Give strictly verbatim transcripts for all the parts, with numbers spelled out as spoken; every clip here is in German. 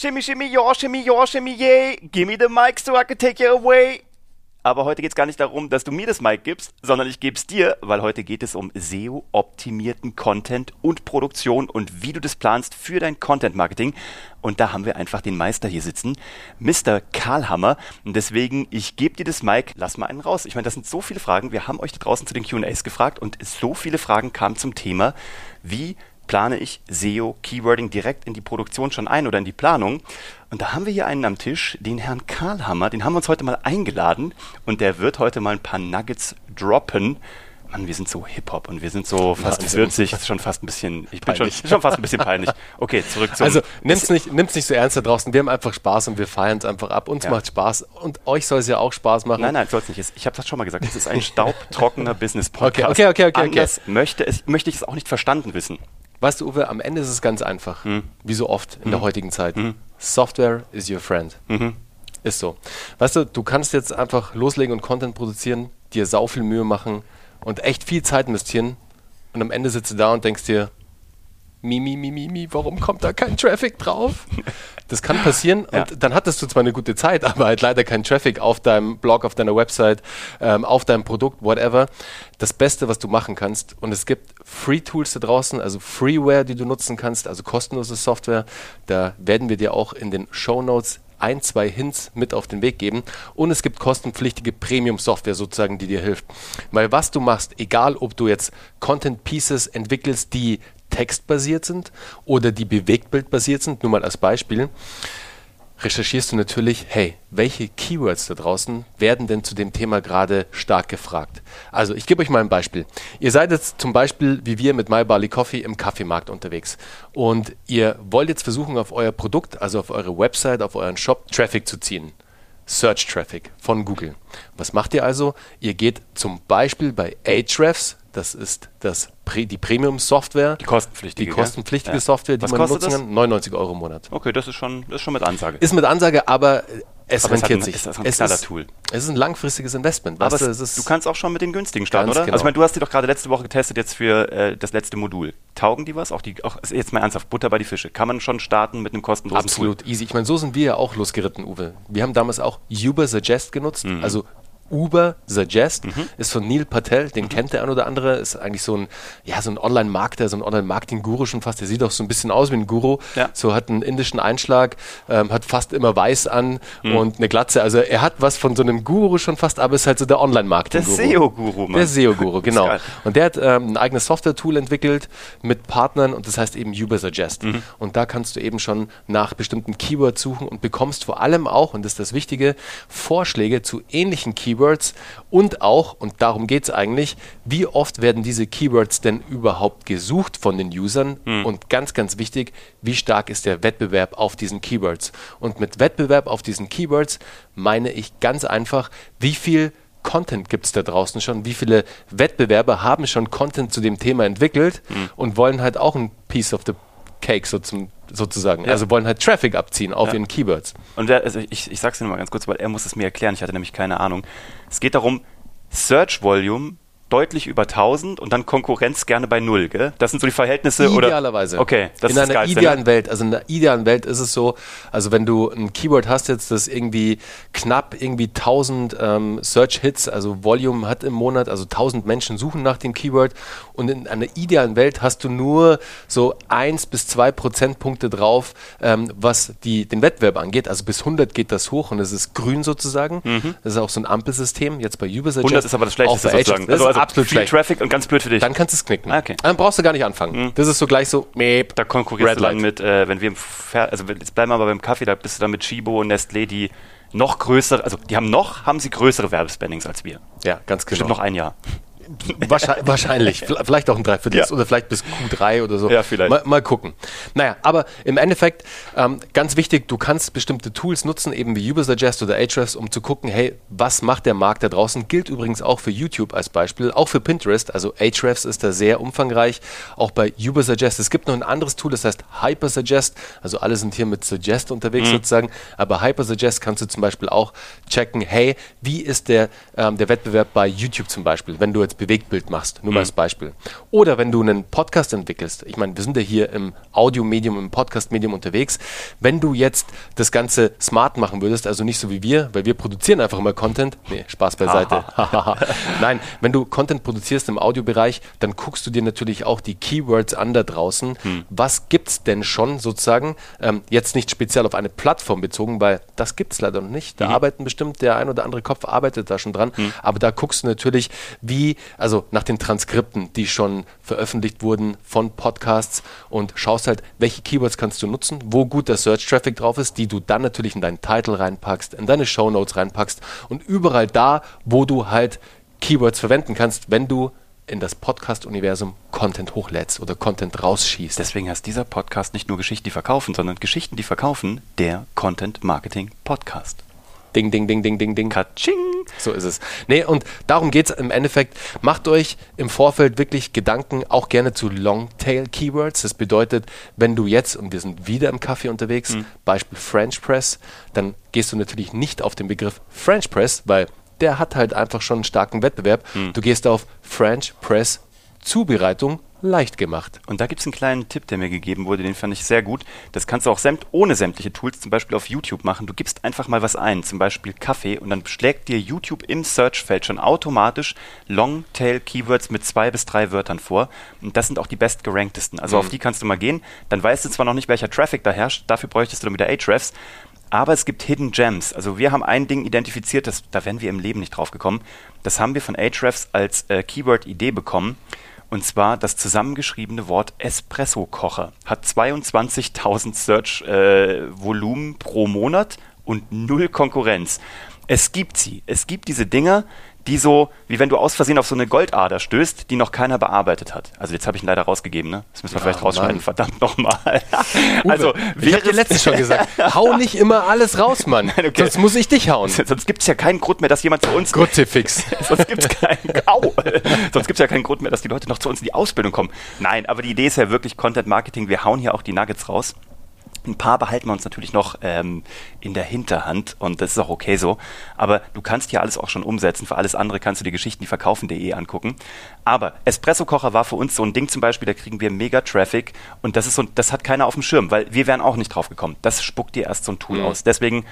Shimmy, shimmy, yo, shimmy, yo, shimmy, yay. Give me the mic so I can take you away. Aber heute geht es gar nicht darum, dass du mir das Mic gibst, sondern ich gebe es dir, weil heute geht es um S E O-optimierten Content und Produktion und wie du das planst für dein Content-Marketing. Und da haben wir einfach den Meister hier sitzen, Mister Karl Hammer. Und deswegen, ich gebe dir das Mic, lass mal einen raus. Ich meine, das sind so viele Fragen. Wir haben euch da draußen zu den Q und A's gefragt und so viele Fragen kamen zum Thema, wie plane ich S E O, Keywording direkt in die Produktion schon ein oder in die Planung. Und da haben wir hier einen am Tisch, den Herrn Karl Hammer, den haben wir uns heute mal eingeladen und der wird heute mal ein paar Nuggets droppen. Mann, wir sind so Hip-Hop und wir sind so fast also, vierzig, das ist schon fast ein bisschen, ich bin schon, schon fast ein bisschen peinlich. Okay, zurück zum... Also, nimm's nicht, nimm's nicht so ernst da draußen, wir haben einfach Spaß und wir feiern es einfach ab, uns ja. macht Spaß und euch soll es ja auch Spaß machen. Nein, nein, soll es nicht, ich habe das schon mal gesagt, es ist ein staubtrockener Business-Podcast. Okay, okay, okay, okay. okay. Möchte, es, möchte ich es auch nicht verstanden wissen. Weißt du, Uwe, am Ende ist es ganz einfach, mhm. wie so oft in mhm. der heutigen Zeit. Mhm. Software is your friend. Mhm. Ist so. Weißt du, du kannst jetzt einfach loslegen und Content produzieren, dir sau viel Mühe machen und echt viel Zeit investieren und am Ende sitzt du da und denkst dir, mi, mi, mi, mi, mi, warum kommt da kein Traffic drauf? Das kann passieren ja. und dann hattest du zwar eine gute Zeit, aber halt leider kein Traffic auf deinem Blog, auf deiner Website, ähm, auf deinem Produkt, whatever. Das Beste, was du machen kannst und es gibt Free-Tools da draußen, also Freeware, die du nutzen kannst, also kostenlose Software, da werden wir dir auch in den Shownotes ein, zwei Hints mit auf den Weg geben und es gibt kostenpflichtige Premium-Software sozusagen, die dir hilft. Weil was du machst, egal ob du jetzt Content-Pieces entwickelst, die textbasiert sind oder die bewegtbildbasiert sind, nur mal als Beispiel, recherchierst du natürlich, hey, welche Keywords da draußen werden denn zu dem Thema gerade stark gefragt? Also ich gebe euch mal ein Beispiel. Ihr seid jetzt zum Beispiel wie wir mit My Bali Coffee im Kaffeemarkt unterwegs und ihr wollt jetzt versuchen auf euer Produkt, also auf eure Website, auf euren Shop Traffic zu ziehen. Search Traffic von Google. Was macht ihr also? Ihr geht zum Beispiel bei Ahrefs, das ist das, die Premium-Software. Die kostenpflichtige. Die kostenpflichtige ja. Software, die Was man nutzen kann. neunundneunzig Euro im Monat. Okay, das ist schon, das ist schon mit Ansage. Ist mit Ansage, aber es aber rentiert es sich. Ein, es ist ein es ist, Tool. Es ist ein langfristiges Investment. Aber es, du, es ist du kannst auch schon mit den günstigen starten, oder? Genau. Also ich meine, du hast die doch gerade letzte Woche getestet jetzt für äh, das letzte Modul. Taugen die was? Auch die, auch, jetzt mal ernsthaft, Butter bei die Fische. Kann man schon starten mit einem kostenlosen Absolut Tool? Easy. Ich meine, so sind wir ja auch losgeritten, Uwe. Wir haben damals auch Ubersuggest genutzt, mhm. also Ubersuggest mhm. ist von Neil Patel, den mhm. kennt der ein oder andere, ist eigentlich so ein, ja, so ein Online-Marketer, so ein Online-Marketing-Guru schon fast, der sieht auch so ein bisschen aus wie ein Guru, ja. so hat einen indischen Einschlag, ähm, hat fast immer weiß an mhm. und eine Glatze, also er hat was von so einem Guru schon fast, aber ist halt so der Online-Marketing-Guru. Der S E O-Guru, Mann. Der S E O-Guru, genau. Und der hat ähm, ein eigenes Software-Tool entwickelt mit Partnern und das heißt eben Ubersuggest. Mhm. Und da kannst du eben schon nach bestimmten Keywords suchen und bekommst vor allem auch, und das ist das Wichtige, Vorschläge zu ähnlichen Keywords Keywords und auch, und darum geht es eigentlich, wie oft werden diese Keywords denn überhaupt gesucht von den Usern hm. und ganz, ganz wichtig, wie stark ist der Wettbewerb auf diesen Keywords? Und mit Wettbewerb auf diesen Keywords meine ich ganz einfach, wie viel Content gibt es da draußen schon, wie viele Wettbewerber haben schon Content zu dem Thema entwickelt hm. und wollen halt auch ein Piece of the Cake so zum sozusagen. Ja. Also wollen halt Traffic abziehen auf ja. ihren Keywords. Und der, also ich, ich sag's dir nochmal ganz kurz, weil er muss es mir erklären, ich hatte nämlich keine Ahnung. Es geht darum, Search Volume deutlich über tausend und dann Konkurrenz gerne bei null, gell? Das sind so die Verhältnisse, Idealerweise. oder? Idealerweise. Okay, das in ist einer idealen Welt, also in einer idealen Welt ist es so, also wenn du ein Keyword hast jetzt, das irgendwie knapp irgendwie tausend ähm, Search-Hits, also Volume hat im Monat, also tausend Menschen suchen nach dem Keyword und in einer idealen Welt hast du nur so eins bis zwei Prozentpunkte drauf, ähm, was die, den Wettbewerb angeht, also bis hundert geht das hoch und es ist grün sozusagen, mhm. das ist auch so ein Ampelsystem, jetzt bei Ubersuggest. hundert ist aber das Schlechteste sozusagen. Also, also absolut viel Traffick und ganz blöd für dich. Dann kannst du es knicken. Okay. Dann brauchst du gar nicht anfangen. Mhm. Das ist so gleich so, meep, da konkurrierst Red du dann Light. mit, äh, wenn wir im Fer- also jetzt bleiben wir aber beim Kaffee, da bist du dann mit Chibo und Nestlé, die noch größere, also die haben noch, haben sie größere Werbespendings als wir. Ja, ganz genau. Bestimmt noch ein Jahr. Wahrscheinlich, wahrscheinlich. Vielleicht auch ein Dreiviertel ja. oder vielleicht bis Q drei oder so. Ja, vielleicht. Mal, mal gucken. Naja, aber im Endeffekt, ähm, ganz wichtig, du kannst bestimmte Tools nutzen, eben wie Ubersuggest oder Ahrefs, um zu gucken, hey, was macht der Markt da draußen? Gilt übrigens auch für YouTube als Beispiel, auch für Pinterest. Also Ahrefs ist da sehr umfangreich. Auch bei Ubersuggest. Es gibt noch ein anderes Tool, das heißt Hyper Suggest. Also alle sind hier mit Suggest unterwegs mhm. sozusagen. Aber Hyper Suggest kannst du zum Beispiel auch checken, hey, wie ist der, ähm, der Wettbewerb bei YouTube zum Beispiel? Wenn du jetzt Bewegtbild machst, nur mhm. mal als Beispiel. Oder wenn du einen Podcast entwickelst, ich meine, wir sind ja hier im Audiomedium, im Podcast-Medium unterwegs, wenn du jetzt das Ganze smart machen würdest, also nicht so wie wir, weil wir produzieren einfach immer Content, nee, Spaß beiseite. Nein, wenn du Content produzierst im Audiobereich, dann guckst du dir natürlich auch die Keywords an da draußen. Mhm. Was gibt's denn schon sozusagen, ähm, jetzt nicht speziell auf eine Plattform bezogen, weil das gibt's leider noch nicht, da mhm. arbeiten bestimmt, der ein oder andere Kopf arbeitet da schon dran, mhm. aber da guckst du natürlich, wie, also nach den Transkripten, die schon veröffentlicht wurden von Podcasts und schaust halt, welche Keywords kannst du nutzen, wo guter Search-Traffic drauf ist, die du dann natürlich in deinen Title reinpackst, in deine Shownotes reinpackst und überall da, wo du halt Keywords verwenden kannst, wenn du in das Podcast-Universum Content hochlädst oder Content rausschießt. Deswegen heißt dieser Podcast nicht nur Geschichten, die verkaufen, sondern Geschichten, die verkaufen, der Content-Marketing-Podcast. Ding, ding, ding, ding, ding, ding. Katsching. So ist es. Nee, und darum geht es im Endeffekt. Macht euch im Vorfeld wirklich Gedanken, auch gerne zu Longtail-Keywords. Das bedeutet, wenn du jetzt, und wir sind wieder im Kaffee unterwegs, mhm. Beispiel French Press, dann gehst du natürlich nicht auf den Begriff French Press, weil der hat halt einfach schon einen starken Wettbewerb. Mhm. Du gehst auf French Press Zubereitung leicht gemacht. Und da gibt es einen kleinen Tipp, der mir gegeben wurde, den fand ich sehr gut. Das kannst du auch sämt ohne sämtliche Tools zum Beispiel auf YouTube machen. Du gibst einfach mal was ein, zum Beispiel Kaffee, und dann schlägt dir YouTube im Searchfeld schon automatisch Longtail-Keywords mit zwei bis drei Wörtern vor. Und das sind auch die bestgeranktesten. Also mhm. auf die kannst du mal gehen. Dann weißt du zwar noch nicht, welcher Traffic da herrscht, dafür bräuchtest du dann wieder Ahrefs. Aber es gibt Hidden Gems. Also wir haben ein Ding identifiziert, das, da wären wir im Leben nicht drauf gekommen. Das haben wir von Ahrefs als äh, Keyword-Idee bekommen. Und zwar das zusammengeschriebene Wort Espressokocher. Hat zweiundzwanzigtausend Search-Volumen äh, pro Monat und null Konkurrenz. Es gibt sie. Es gibt diese Dinger, die so, wie wenn du aus Versehen auf so eine Goldader stößt, die noch keiner bearbeitet hat. Also jetzt habe ich ihn leider rausgegeben, ne? Das müssen wir ja vielleicht rausschneiden, Mann. Verdammt nochmal. Also, ich habe dir letztens schon gesagt, hau nicht immer alles raus, Mann. Nein, okay. Sonst muss ich dich hauen. Sonst gibt es ja keinen Grund mehr, dass jemand zu uns... Gottefix. Sonst gibt es keinen... Au! Sonst gibt es ja keinen Grund mehr, dass die Leute noch zu uns in die Ausbildung kommen. Nein, aber die Idee ist ja wirklich Content-Marketing. Wir hauen hier auch die Nuggets raus. Ein paar behalten wir uns natürlich noch ähm, in der Hinterhand, und das ist auch okay so. Aber du kannst hier alles auch schon umsetzen. Für alles andere kannst du dir Geschichten, die verkaufen.de angucken. Aber Espressokocher war für uns so ein Ding zum Beispiel, da kriegen wir mega Traffic, und das ist so, das hat keiner auf dem Schirm, weil wir wären auch nicht drauf gekommen. Das spuckt dir erst so ein Tool mhm. aus. Deswegen,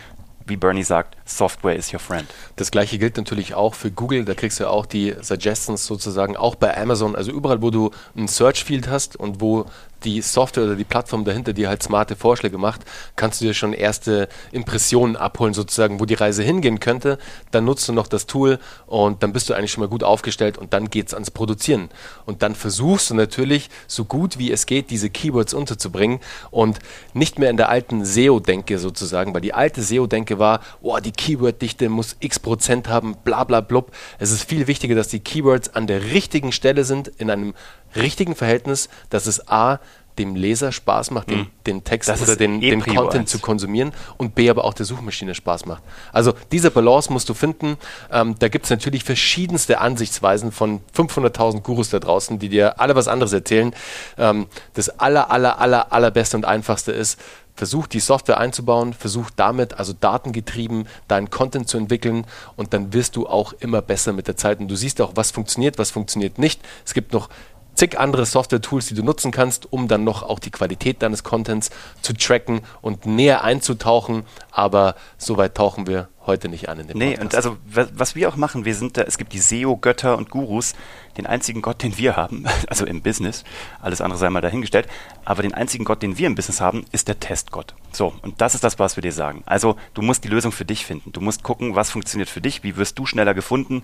wie Bernie sagt, Software is your friend. Das gleiche gilt natürlich auch für Google, da kriegst du auch die Suggestions sozusagen, auch bei Amazon, also überall, wo du ein Search-Field hast und wo die Software oder die Plattform dahinter dir halt smarte Vorschläge macht, kannst du dir schon erste Impressionen abholen sozusagen, wo die Reise hingehen könnte, dann nutzt du noch das Tool und dann bist du eigentlich schon mal gut aufgestellt, und dann geht's ans Produzieren. Und dann versuchst du natürlich, so gut wie es geht, diese Keywords unterzubringen und nicht mehr in der alten S E O-Denke sozusagen, weil die alte S E O-Denke war, oh, die Keyword-Dichte muss x Prozent haben, bla bla blub. Es ist viel wichtiger, dass die Keywords an der richtigen Stelle sind, in einem richtigen Verhältnis, dass es a, dem Leser Spaß macht, den, den Text das oder den, eh den Content eins. zu konsumieren, und b, aber auch der Suchmaschine Spaß macht. Also diese Balance musst du finden. Ähm, da gibt es natürlich verschiedenste Ansichtsweisen von fünfhunderttausend Gurus da draußen, die dir alle was anderes erzählen. Ähm, das aller, aller, aller, allerbeste und einfachste ist, versuch die Software einzubauen, versuch damit, also datengetrieben, deinen Content zu entwickeln, und dann wirst du auch immer besser mit der Zeit. Und du siehst auch, was funktioniert, was funktioniert nicht. Es gibt noch zig andere Software-Tools, die du nutzen kannst, um dann noch auch die Qualität deines Contents zu tracken und näher einzutauchen. Aber so weit tauchen wir heute nicht an in dem nee, Podcast. Nee, und also was wir auch machen, wir sind da, es gibt die S E O-Götter und Gurus, den einzigen Gott, den wir haben, also im Business, alles andere sei mal dahingestellt, aber den einzigen Gott, den wir im Business haben, ist der Testgott. So, und das ist das, was wir dir sagen. Also du musst die Lösung für dich finden. Du musst gucken, was funktioniert für dich, wie wirst du schneller gefunden,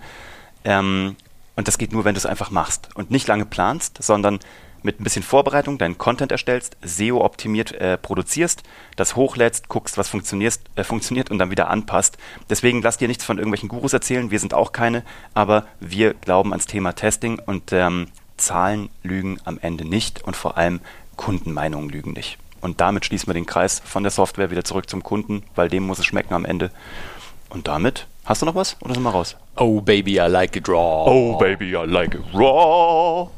ähm, und das geht nur, wenn du es einfach machst und nicht lange planst, sondern mit ein bisschen Vorbereitung deinen Content erstellst, S E O-optimiert äh, produzierst, das hochlädst, guckst, was funktioniert, äh, funktioniert und dann wieder anpasst. Deswegen lass dir nichts von irgendwelchen Gurus erzählen, wir sind auch keine, aber wir glauben ans Thema Testing, und ähm, Zahlen lügen am Ende nicht und vor allem Kundenmeinungen lügen nicht. Und damit schließen wir den Kreis von der Software wieder zurück zum Kunden, weil dem muss es schmecken am Ende. Und damit, hast du noch was oder sind wir raus? Oh baby, I like it raw. Oh baby, I like it raw.